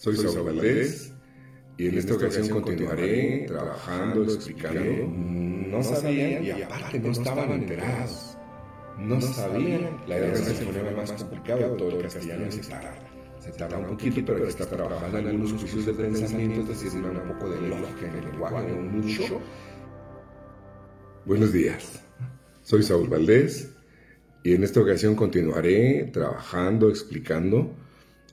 Soy Saúl Valdés y en esta ocasión continuaré trabajando, explicando. No sabían y aparte no estaban enterados. No sabían la idea del fonema más complicado, todo el castellano se tarda un poquito, pero está trabajando en algunos juicios de pensamiento, es decir, un poco de lógica en el lenguaje, mucho. Buenos días, soy Saúl Valdés y en esta ocasión continuaré trabajando, explicando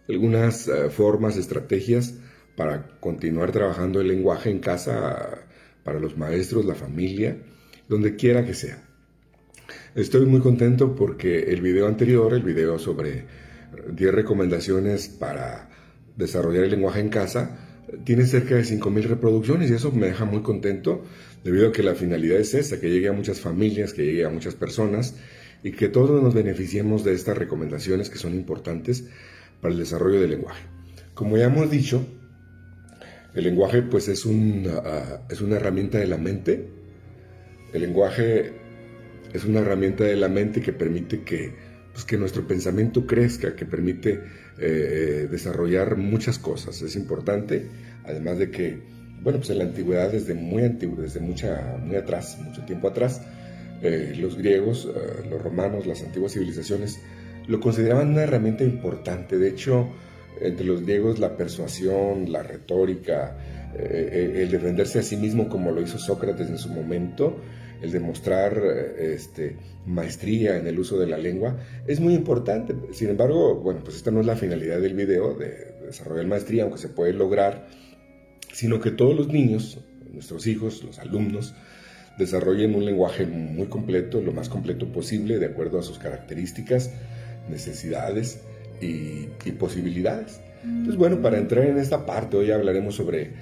algunas formas, estrategias para continuar trabajando el lenguaje en casa, para los maestros, la familia, donde quiera que sea. Estoy muy contento porque el video anterior, el video sobre 10 recomendaciones para desarrollar el lenguaje en casa, tiene cerca de 5,000 reproducciones y eso me deja muy contento, debido a que la finalidad es esa, que llegue a muchas familias, que llegue a muchas personas y que todos nos beneficiemos de estas recomendaciones que son importantes para el desarrollo del lenguaje. Como ya hemos dicho, el lenguaje pues es una herramienta de la mente. El lenguaje es una herramienta de la mente que permite que nuestro pensamiento crezca, que permite desarrollar muchas cosas. Es importante, además de que, en la antigüedad, desde mucho tiempo atrás, los griegos, los romanos, las antiguas civilizaciones, lo consideraban una herramienta importante. De hecho, entre los griegos, la persuasión, la retórica, el defenderse a sí mismo como lo hizo Sócrates en su momento, el demostrar maestría en el uso de la lengua, es muy importante. Sin embargo, esta no es la finalidad del video, de desarrollar maestría, aunque se puede lograr, sino que todos los niños, nuestros hijos, los alumnos, desarrollen un lenguaje muy completo, lo más completo posible, de acuerdo a sus características, necesidades y posibilidades. Entonces, para entrar en esta parte, hoy hablaremos sobre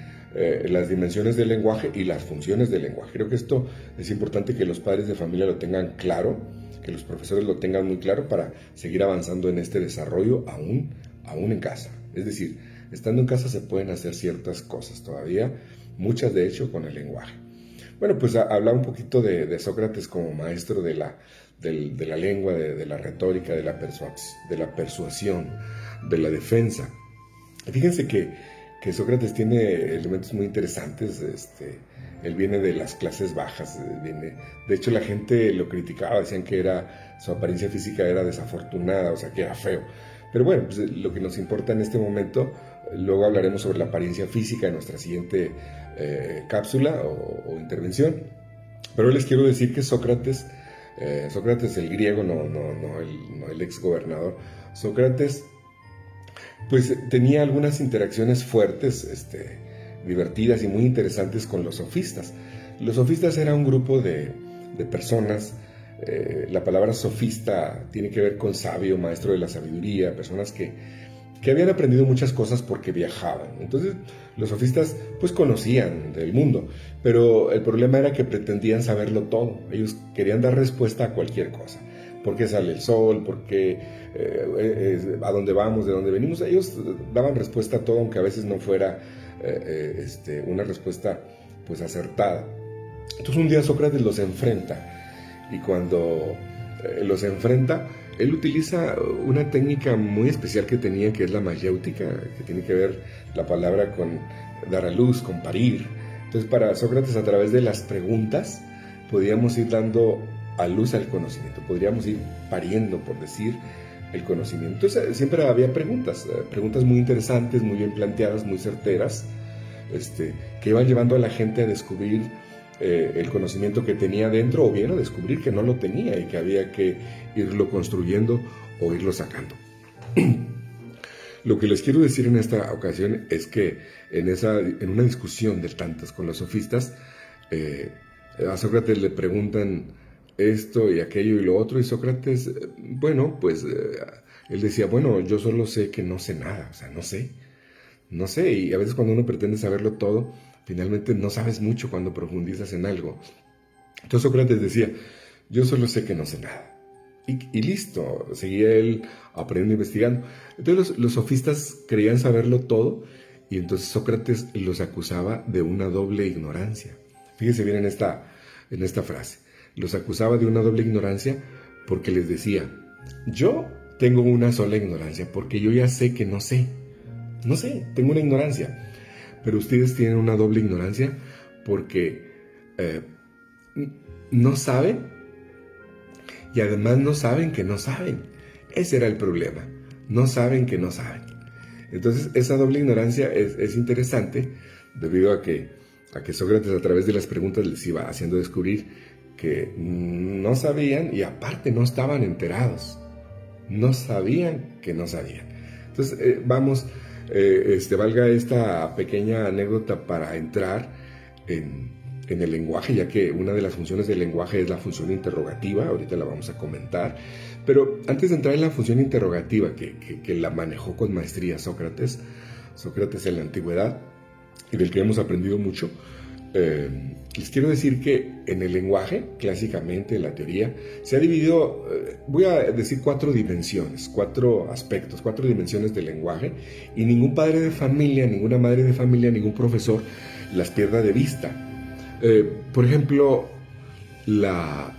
las dimensiones del lenguaje y las funciones del lenguaje. Creo que esto es importante que los padres de familia lo tengan claro, que los profesores lo tengan muy claro para seguir avanzando en este desarrollo aún en casa. Es decir, estando en casa se pueden hacer ciertas cosas todavía, muchas de hecho con el lenguaje. Hablaba un poquito de Sócrates como maestro de la lengua, de la retórica, de la persuasión, de la defensa. Fíjense que Sócrates tiene elementos muy interesantes. Él viene de las clases bajas. De hecho, la gente lo criticaba, decían que su apariencia física era desafortunada, o sea, que era feo. Pero lo que nos importa en este momento, luego hablaremos sobre la apariencia física en nuestra siguiente cápsula o intervención. Pero les quiero decir que Sócrates el griego, no el ex gobernador, Sócrates tenía algunas interacciones fuertes, divertidas y muy interesantes con los sofistas. Los sofistas era un grupo de personas. La palabra sofista tiene que ver con sabio, maestro de la sabiduría, personas que habían aprendido muchas cosas porque viajaban. Entonces, los sofistas conocían del mundo, pero el problema era que pretendían saberlo todo. Ellos querían dar respuesta a cualquier cosa. ¿Por qué sale el sol? ¿Por qué? ¿A dónde vamos? ¿De dónde venimos? Ellos daban respuesta a todo, aunque a veces no fuera una respuesta acertada. Entonces, un día Sócrates los enfrenta, y cuando los enfrenta, él utiliza una técnica muy especial que tenía, que es la mayéutica, que tiene que ver la palabra con dar a luz, con parir. Entonces, para Sócrates, a través de las preguntas, podíamos ir dando a luz al conocimiento, podríamos ir pariendo, por decir, el conocimiento. Entonces, siempre había preguntas muy interesantes, muy bien planteadas, muy certeras, que iban llevando a la gente a descubrir el conocimiento que tenía dentro, o bien a descubrir que no lo tenía y que había que irlo construyendo o irlo sacando. Lo que les quiero decir en esta ocasión es que en una discusión de tantas con los sofistas, a Sócrates le preguntan esto y aquello y lo otro, y Sócrates, él decía, yo solo sé que no sé nada, o sea, no sé, y a veces cuando uno pretende saberlo todo, finalmente no sabes mucho cuando profundizas en algo. Entonces Sócrates decía, yo solo sé que no sé nada. Y listo, seguía él aprendiendo, investigando. Entonces los sofistas creían saberlo todo, y entonces Sócrates los acusaba de una doble ignorancia. Fíjense bien en esta frase. Los acusaba de una doble ignorancia porque les decía, yo tengo una sola ignorancia, porque yo ya sé que no sé. No sé, tengo una ignorancia. Pero ustedes tienen una doble ignorancia porque no saben y además no saben que no saben. Ese era el problema. No saben que no saben. Entonces, esa doble ignorancia es interesante debido a que Sócrates a través de las preguntas les iba haciendo descubrir que no sabían y aparte no estaban enterados. No sabían que no sabían. Entonces, valga esta pequeña anécdota para entrar en el lenguaje, ya que una de las funciones del lenguaje es la función interrogativa. Ahorita la vamos a comentar, pero antes de entrar en la función interrogativa que la manejó con maestría Sócrates en la antigüedad y del que hemos aprendido mucho, les quiero decir que en el lenguaje, clásicamente en la teoría, se ha dividido, voy a decir 4 dimensiones, 4 aspectos, 4 dimensiones del lenguaje, y ningún padre de familia, ninguna madre de familia, ningún profesor las pierda de vista. Por ejemplo, la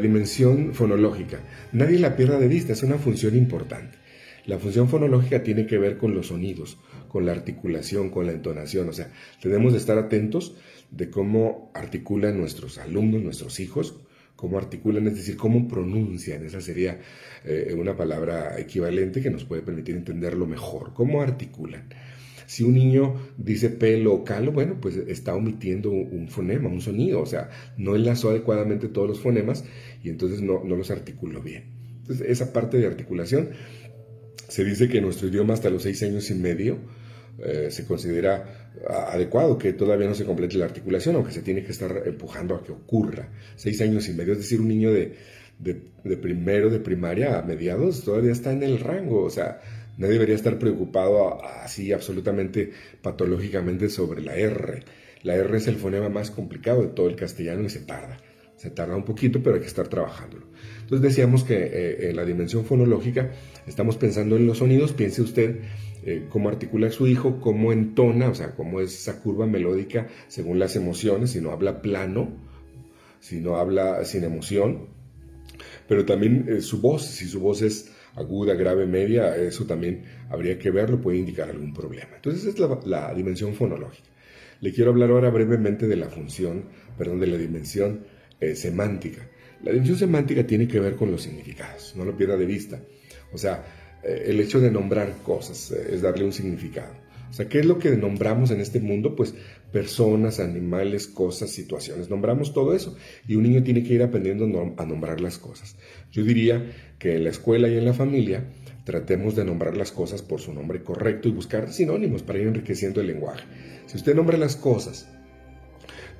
dimensión fonológica. Nadie la pierda de vista, es una función importante. La función fonológica tiene que ver con los sonidos, con la articulación, con la entonación. O sea, tenemos de estar atentos de cómo articulan nuestros alumnos, nuestros hijos, cómo articulan, es decir, cómo pronuncian. Esa sería una palabra equivalente que nos puede permitir entenderlo mejor. ¿Cómo articulan? Si un niño dice pelo o calo, bueno, pues está omitiendo un fonema, un sonido. O sea, no enlazó adecuadamente todos los fonemas y entonces no los articuló bien. Entonces, esa parte de articulación, se dice que en nuestro idioma hasta los 6 años y medio se considera adecuado, que todavía no se complete la articulación, aunque se tiene que estar empujando a que ocurra. 6 años y medio, es decir, un niño de primero de primaria a mediados todavía está en el rango. O sea, no debería estar preocupado así absolutamente patológicamente sobre la R. La R es el fonema más complicado de todo el castellano y se tarda un poquito, pero hay que estar trabajándolo. Entonces decíamos que en la dimensión fonológica estamos pensando en los sonidos. Piense usted cómo articula su hijo, cómo entona, o sea, cómo es esa curva melódica según las emociones, si no habla plano, si no habla sin emoción, pero también su voz, si su voz es aguda, grave, media, eso también habría que verlo, puede indicar algún problema. Entonces es la dimensión fonológica. Le quiero hablar ahora brevemente de la dimensión semántica. La dimensión semántica tiene que ver con los significados, no lo pierda de vista. O sea, el hecho de nombrar cosas es darle un significado. O sea, ¿qué es lo que nombramos en este mundo? Pues personas, animales, cosas, situaciones. Nombramos todo eso y un niño tiene que ir aprendiendo a nombrar las cosas. Yo diría que en la escuela y en la familia tratemos de nombrar las cosas por su nombre correcto y buscar sinónimos para ir enriqueciendo el lenguaje. Si usted nombra las cosas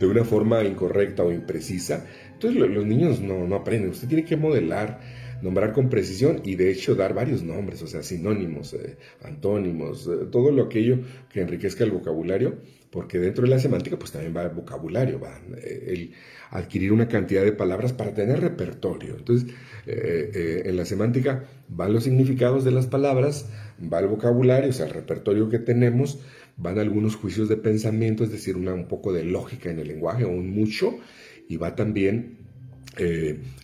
de una forma incorrecta o imprecisa, entonces los niños no aprenden. Usted tiene que modelar, nombrar con precisión y de hecho dar varios nombres, o sea, sinónimos, antónimos, todo lo aquello que enriquezca el vocabulario, porque dentro de la semántica pues también va el vocabulario, va el adquirir una cantidad de palabras para tener repertorio. Entonces, en la semántica van los significados de las palabras, va el vocabulario, o sea, el repertorio que tenemos, van algunos juicios de pensamiento, es decir, un poco de lógica en el lenguaje, o un mucho, y va también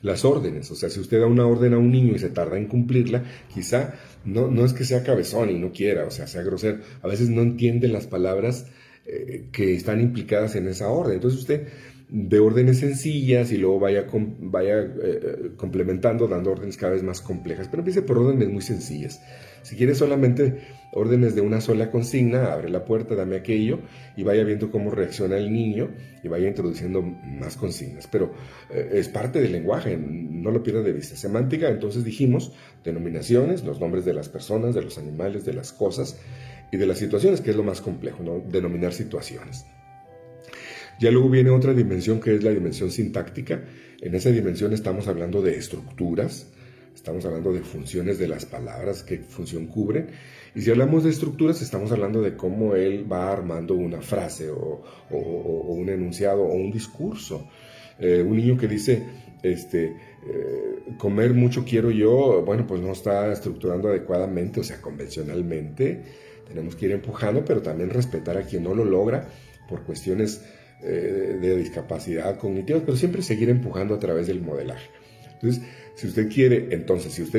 las órdenes. O sea, si usted da una orden a un niño y se tarda en cumplirla, quizá no es que sea cabezón y no quiera, o sea, sea grosero, a veces no entiende las palabras que están implicadas en esa orden. Entonces usted de órdenes sencillas y luego vaya complementando, dando órdenes cada vez más complejas, pero empiece por órdenes muy sencillas. Si quiere solamente órdenes de una sola consigna, abre la puerta, dame aquello, y vaya viendo cómo reacciona el niño y vaya introduciendo más consignas, pero es parte del lenguaje, no lo pierda de vista. Semántica, entonces dijimos, denominaciones, los nombres de las personas, de los animales, de las cosas y de las situaciones, que es lo más complejo, ¿no? Denominar situaciones. Ya luego viene otra dimensión que es la dimensión sintáctica. En esa dimensión estamos hablando de estructuras, estamos hablando de funciones de las palabras, qué función cubren. Y si hablamos de estructuras, estamos hablando de cómo él va armando una frase o un enunciado o un discurso. Un niño que dice, comer mucho quiero yo, bueno, pues no está estructurando adecuadamente, o sea, convencionalmente. Tenemos que ir empujando, pero también respetar a quien no lo logra por cuestiones de discapacidad cognitiva, pero siempre seguir empujando a través del modelaje. Entonces, si usted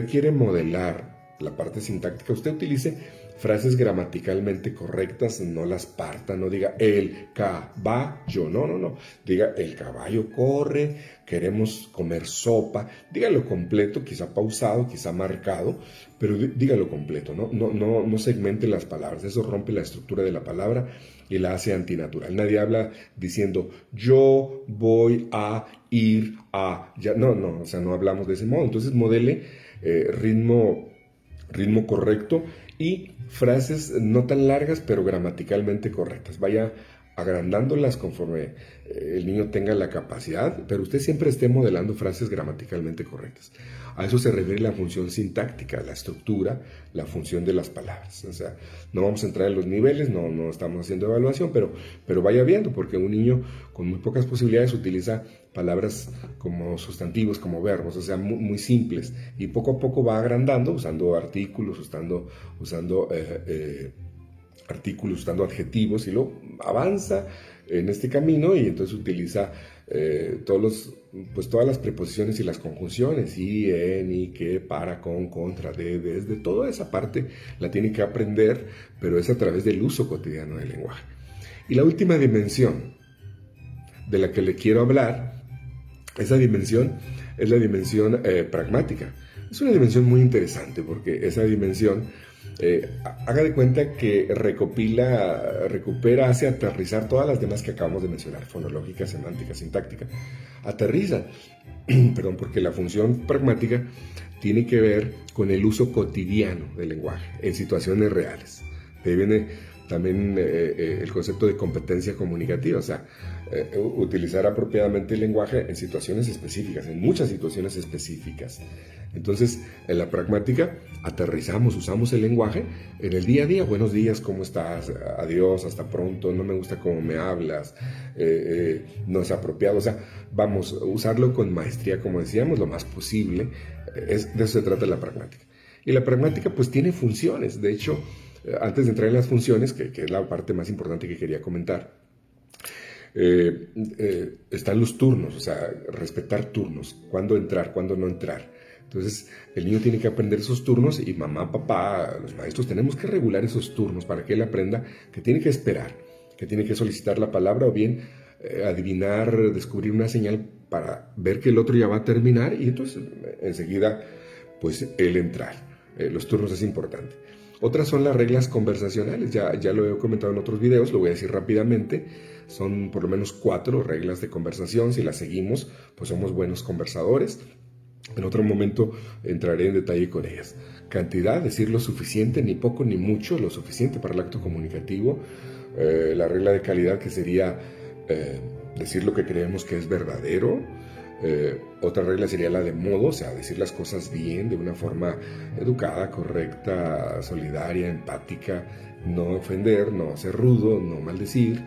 quiere modelar la parte sintáctica, usted utilice frases gramaticalmente correctas, no las parta, no diga el caballo, no, diga el caballo corre, queremos comer sopa, dígalo completo, quizá pausado, quizá marcado, pero dígalo completo, no segmente las palabras, eso rompe la estructura de la palabra y la hace antinatural. Nadie habla diciendo yo voy a ir a, ya, no, no hablamos de ese modo. Entonces modele ritmo correcto y frases no tan largas pero gramaticalmente correctas. Vaya agrandándolas conforme el niño tenga la capacidad, pero usted siempre esté modelando frases gramaticalmente correctas. A eso se refiere la función sintáctica, la estructura, la función de las palabras. O sea, no vamos a entrar en los niveles, no estamos haciendo evaluación, pero vaya viendo, porque un niño con muy pocas posibilidades utiliza palabras como sustantivos, como verbos, o sea, muy simples, y poco a poco va agrandando, usando artículos, usando adjetivos, y luego avanza en este camino y entonces utiliza todas las preposiciones y las conjunciones, y, en, y, que, para, con, contra, de, desde. Toda esa parte la tiene que aprender, pero es a través del uso cotidiano del lenguaje. Y la última dimensión de la que le quiero hablar, esa dimensión es la dimensión pragmática. Es una dimensión muy interesante porque esa dimensión haga de cuenta que recupera, hace aterrizar todas las demás que acabamos de mencionar, fonológica, semántica, sintáctica. Aterriza, perdón, porque la función pragmática tiene que ver con el uso cotidiano del lenguaje en situaciones reales. De ahí viene también el concepto de competencia comunicativa, o sea, utilizar apropiadamente el lenguaje en situaciones específicas, en muchas situaciones específicas. Entonces, en la pragmática aterrizamos, usamos el lenguaje en el día a día. Buenos días, ¿cómo estás? Adiós, hasta pronto, no me gusta cómo me hablas, no es apropiado. O sea, vamos a usarlo con maestría, como decíamos, lo más posible. De eso se trata la pragmática. Y la pragmática pues tiene funciones. De hecho, antes de entrar en las funciones, que es la parte más importante que quería comentar, están los turnos, o sea, respetar turnos, cuándo entrar, cuándo no entrar. Entonces, el niño tiene que aprender esos turnos y mamá, papá, los maestros tenemos que regular esos turnos para que él aprenda que tiene que esperar, que tiene que solicitar la palabra o bien adivinar, descubrir una señal para ver que el otro ya va a terminar y entonces enseguida, pues, él entrar. Los turnos es importante. Otras son las reglas conversacionales, ya lo he comentado en otros videos, lo voy a decir rápidamente. Son por lo menos 4 reglas de conversación, si las seguimos, pues somos buenos conversadores. En otro momento entraré en detalle con ellas. Cantidad, decir lo suficiente, ni poco ni mucho, lo suficiente para el acto comunicativo. La regla de calidad, que sería decir lo que creemos que es verdadero. Otra regla sería la de modo, o sea, decir las cosas bien, de una forma educada, correcta, solidaria, empática, no ofender, no ser rudo, no maldecir,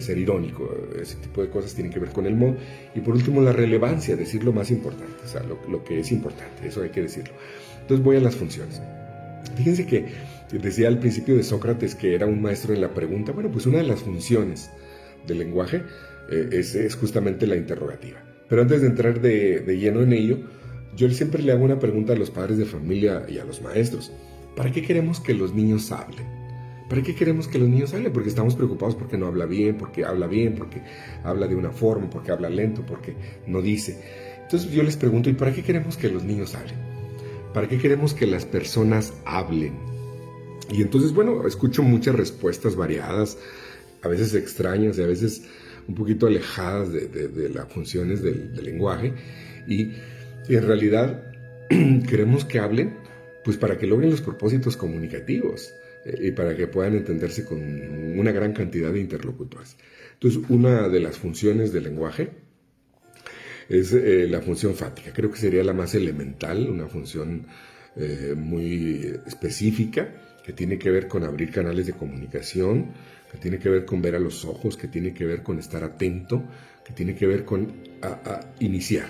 ser irónico. Ese tipo de cosas tienen que ver con el modo. Y por último, la relevancia, decir lo más importante, o sea, lo que es importante, eso hay que decirlo. Entonces voy a las funciones. Fíjense que decía al principio de Sócrates que era un maestro en la pregunta. Bueno, pues una de las funciones del lenguaje es justamente la interrogativa. Pero antes de entrar de lleno en ello, yo siempre le hago una pregunta a los padres de familia y a los maestros. ¿Para qué queremos que los niños hablen? ¿Para qué queremos que los niños hablen? Porque estamos preocupados porque no habla bien, porque habla bien, porque habla de una forma, porque habla lento, porque no dice. Entonces yo les pregunto, ¿y para qué queremos que los niños hablen? ¿Para qué queremos que las personas hablen? Y entonces, bueno, escucho muchas respuestas variadas, a veces extrañas y a veces un poquito alejadas de las funciones del lenguaje, y en realidad queremos que hablen pues para que logren los propósitos comunicativos y para que puedan entenderse con una gran cantidad de interlocutores. Entonces, una de las funciones del lenguaje es la función fática. Creo que sería la más elemental, una función muy específica, que tiene que ver con abrir canales de comunicación, que tiene que ver con ver a los ojos, que tiene que ver con estar atento, que tiene que ver con iniciar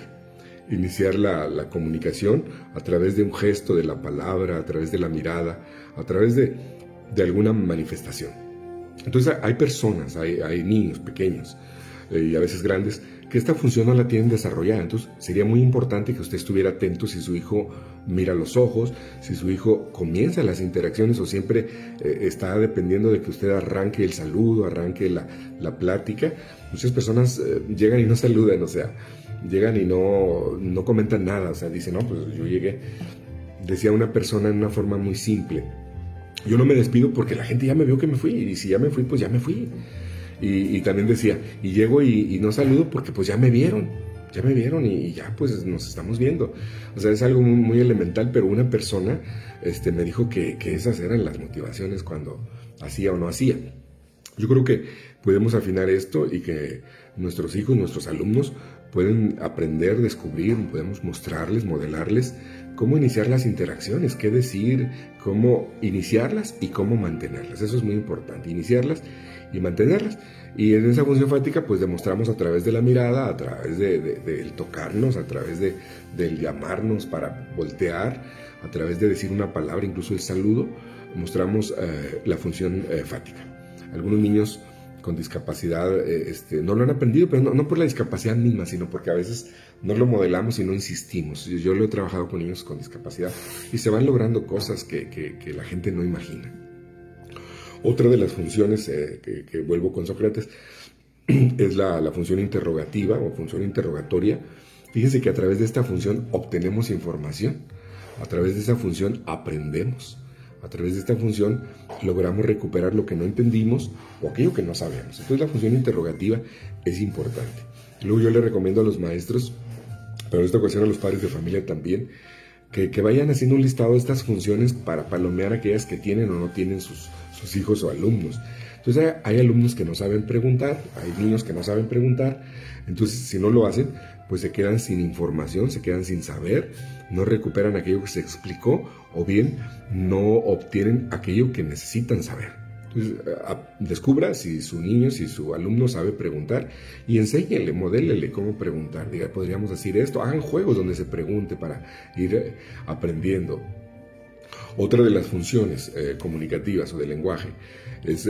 la comunicación a través de un gesto, de la palabra, a través de la mirada, a través de alguna manifestación. Entonces hay personas, hay niños pequeños y a veces grandes que esta función no la tienen desarrollada. Entonces sería muy importante que usted estuviera atento si su hijo mira los ojos, si su hijo comienza las interacciones o siempre está dependiendo de que usted arranque el saludo, arranque la plática. Muchas personas llegan y no saludan, o sea, llegan y no comentan nada, o sea, dicen, no, pues yo llegué. Decía una persona en una forma muy simple: yo no me despido porque la gente ya me vio que me fui, y si ya me fui, pues ya me fui. Y también decía, y llego y no saludo porque pues ya me vieron y ya pues nos estamos viendo. O sea, es algo muy, muy elemental, pero una persona me dijo que esas eran las motivaciones cuando hacía o no hacía. Yo creo que podemos afinar esto y que nuestros hijos, nuestros alumnos pueden aprender, descubrir, podemos mostrarles, modelarles cómo iniciar las interacciones, qué decir, cómo iniciarlas y cómo mantenerlas. Eso es muy importante, iniciarlas y mantenerlas. Y en esa función fáctica pues demostramos a través de la mirada, a través del tocarnos, a través del llamarnos para voltear, a través de decir una palabra, incluso el saludo, mostramos la función fática. Algunos niños con discapacidad no lo han aprendido, pero no por la discapacidad misma, sino porque a veces no lo modelamos y no insistimos. Yo lo he trabajado con niños con discapacidad y se van logrando cosas que la gente no imagina. Otra de las funciones que vuelvo con Sócrates es la función interrogativa o función interrogatoria. Fíjense que a través de esta función obtenemos información, a través de esa función aprendemos. A través de esta función logramos recuperar lo que no entendimos o aquello que no sabemos. Entonces la función interrogativa es importante. Luego yo le recomiendo a los maestros, pero en esta ocasión a los padres de familia también, que vayan haciendo un listado de estas funciones para palomear aquellas que tienen o no tienen sus hijos o alumnos. Entonces hay alumnos que no saben preguntar, hay niños que no saben preguntar. Entonces si no lo hacen, pues se quedan sin información, se quedan sin saber, no recuperan aquello que se explicó o bien no obtienen aquello que necesitan saber. Entonces, descubra si su niño, si su alumno sabe preguntar y enséñele, modélele cómo preguntar. Diga, podríamos decir esto, hagan juegos donde se pregunte para ir aprendiendo. Otra de las funciones comunicativas o de lenguaje es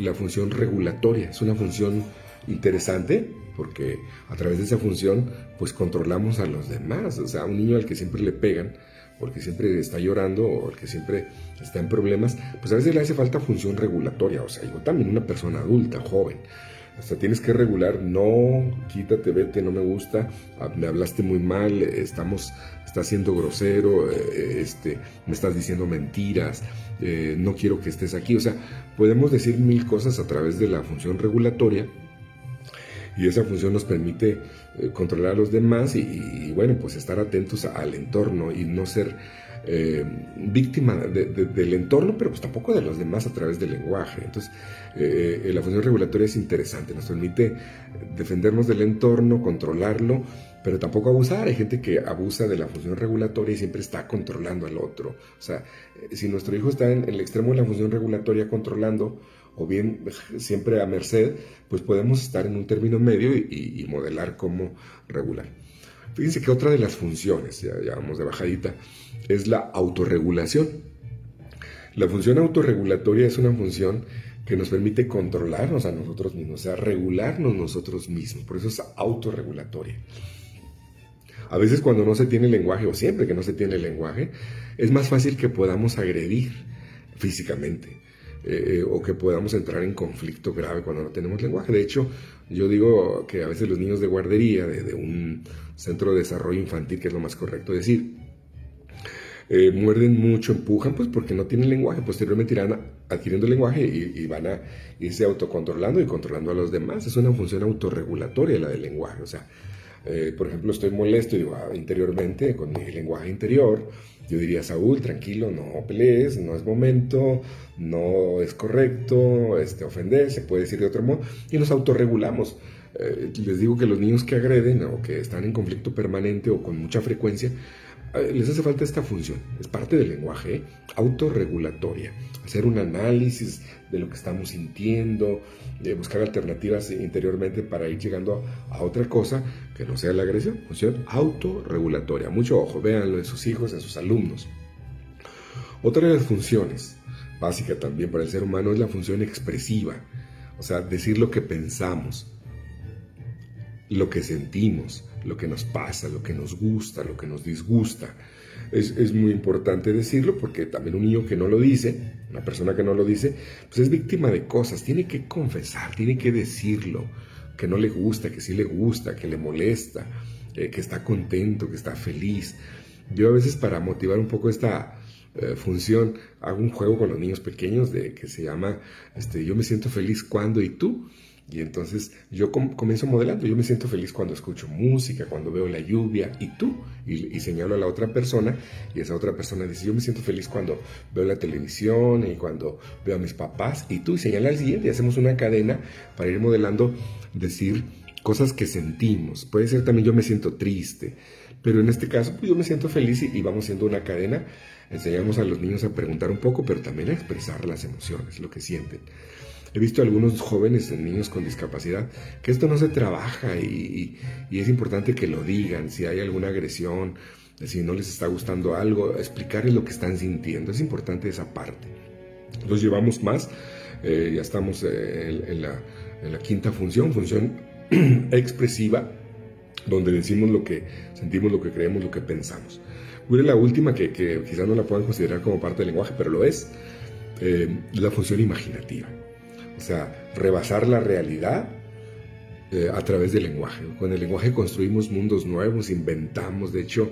la función regulatoria. Es una función interesante, porque a través de esa función pues controlamos a los demás. O sea, un niño al que siempre le pegan, porque siempre está llorando o al que siempre está en problemas, pues a veces le hace falta función regulatoria. O sea, yo también, una persona adulta, joven, hasta tienes que regular, no, quítate, vete, no me gusta, me hablaste muy mal, estás siendo grosero, me estás diciendo mentiras, no quiero que estés aquí. O sea, podemos decir mil cosas a través de la función regulatoria. Y esa función nos permite controlar a los demás y bueno, pues estar atentos al entorno y no ser víctima del entorno, pero pues tampoco de los demás a través del lenguaje. Entonces, la función regulatoria es interesante, nos permite defendernos del entorno, controlarlo, pero tampoco abusar. Hay gente que abusa de la función regulatoria y siempre está controlando al otro. O sea, si nuestro hijo está en el extremo de la función regulatoria controlando, o bien siempre a merced, pues podemos estar en un término medio y modelar cómo regular. Fíjense que otra de las funciones, ya vamos de bajadita, es la autorregulación. La función autorregulatoria es una función que nos permite controlarnos a nosotros mismos, o sea, regularnos nosotros mismos, por eso es autorregulatoria. A veces cuando no se tiene lenguaje, o siempre que no se tiene lenguaje, es más fácil que podamos agredir físicamente, o que podamos entrar en conflicto grave cuando no tenemos lenguaje. De hecho, yo digo que a veces los niños de guardería, de un centro de desarrollo infantil, que es lo más correcto decir, muerden mucho, empujan, pues porque no tienen lenguaje. Posteriormente irán adquiriendo lenguaje y van a irse autocontrolando y controlando a los demás. Es una función autorregulatoria la del lenguaje. O sea, por ejemplo, estoy molesto y digo, interiormente, con mi lenguaje interior, yo diría, Saúl, tranquilo, no pelees, no es momento, no es correcto, ofender, se puede decir de otro modo, y nos autorregulamos. Les digo que los niños que agreden o que están en conflicto permanente o con mucha frecuencia, les hace falta esta función, es parte del lenguaje, autorregulatoria, hacer un análisis de lo que estamos sintiendo, buscar alternativas interiormente para ir llegando a otra cosa que no sea la agresión. Función autorregulatoria, mucho ojo, véanlo en sus hijos, en sus alumnos. Otra de las funciones básicas también para el ser humano es la función expresiva, o sea, decir lo que pensamos. lo que sentimos, lo que nos pasa, lo que nos gusta, lo que nos disgusta. Es muy importante decirlo, porque también un niño que no lo dice, una persona que no lo dice, pues es víctima de cosas, tiene que confesar, tiene que decirlo, que no le gusta, que sí le gusta, que le molesta, que está contento, que está feliz. Yo a veces, para motivar un poco esta función, hago un juego con los niños pequeños que se llama yo me siento feliz cuando, y tú. Y entonces yo comienzo modelando, yo me siento feliz cuando escucho música, cuando veo la lluvia, y tú, y señalo a la otra persona, y esa otra persona dice, yo me siento feliz cuando veo la televisión y cuando veo a mis papás, y tú, y señala al siguiente, y hacemos una cadena para ir modelando, decir cosas que sentimos. Puede ser también yo me siento triste, pero en este caso pues yo me siento feliz, y vamos haciendo una cadena, enseñamos a los niños a preguntar un poco, pero también a expresar las emociones, lo que sienten. He visto a algunos jóvenes, niños con discapacidad, que esto no se trabaja, y es importante que lo digan. Si hay alguna agresión, si no les está gustando algo, explicarles lo que están sintiendo. Es importante esa parte. Los llevamos más, ya estamos en la quinta función expresiva, donde decimos lo que sentimos, lo que creemos, lo que pensamos. Bueno, la última, que quizás no la puedan considerar como parte del lenguaje, pero lo es, la función imaginativa. O sea, rebasar la realidad a través del lenguaje. Con el lenguaje construimos mundos nuevos, inventamos. De hecho,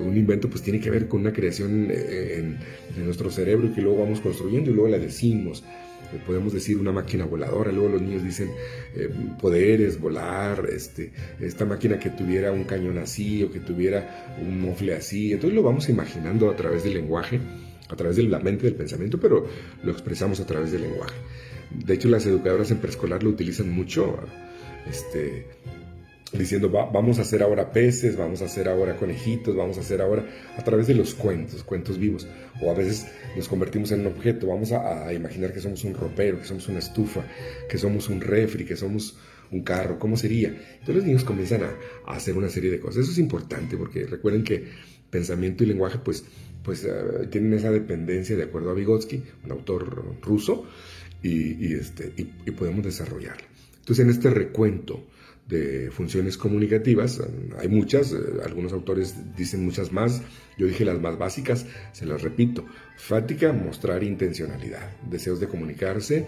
un invento pues tiene que ver con una creación en nuestro cerebro, que luego vamos construyendo y luego la decimos. Podemos decir una máquina voladora, luego los niños dicen poderes, volar, esta máquina que tuviera un cañón así, o que tuviera un mofle así. Entonces lo vamos imaginando a través del lenguaje, a través de la mente, del pensamiento, pero lo expresamos a través del lenguaje. De hecho, las educadoras en preescolar lo utilizan mucho, diciendo, vamos a hacer ahora peces, vamos a hacer ahora conejitos, vamos a hacer ahora, a través de los cuentos vivos. O a veces nos convertimos en un objeto, vamos a imaginar que somos un ropero, que somos una estufa, que somos un refri, que somos un carro. ¿Cómo sería? Entonces los niños comienzan a hacer una serie de cosas. Eso es importante, porque recuerden que pensamiento y lenguaje pues tienen esa dependencia, de acuerdo a Vygotsky, un autor ruso, y podemos desarrollarla. Entonces, en este recuento de funciones comunicativas, hay muchas, algunos autores dicen muchas más, yo dije las más básicas, se las repito: fática, mostrar intencionalidad, deseos de comunicarse;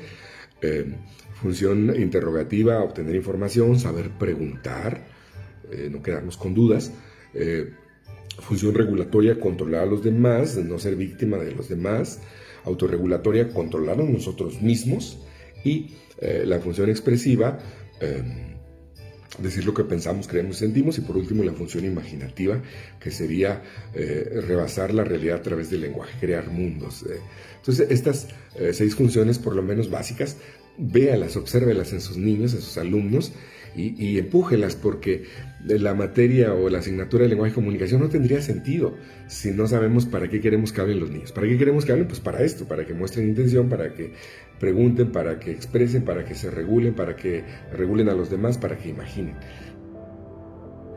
función interrogativa, obtener información, saber preguntar, no quedarnos con dudas; función regulatoria, controlar a los demás, no ser víctima de los demás; autorregulatoria, controlarnos nosotros mismos; y la función expresiva, decir lo que pensamos, creemos y sentimos; y por último la función imaginativa, que sería rebasar la realidad a través del lenguaje, crear mundos. Entonces, estas 6 funciones, por lo menos básicas, véalas, obsérvelas en sus niños, en sus alumnos, y empújelas, porque la materia o la asignatura de lenguaje y comunicación no tendría sentido si no sabemos para qué queremos que hablen los niños. ¿Para qué queremos que hablen? Pues para esto, para que muestren intención, para que pregunten, para que expresen, para que se regulen, para que regulen a los demás, para que imaginen.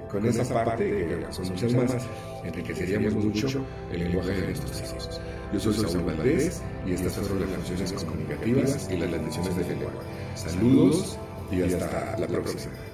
Con esa parte, que son muchas más, enriqueceríamos mucho el lenguaje de nuestros hijos. Yo soy Saúl Valdés, y estas son las funciones comunicativas y las lecciones del lenguaje. Saludos y hasta la próxima.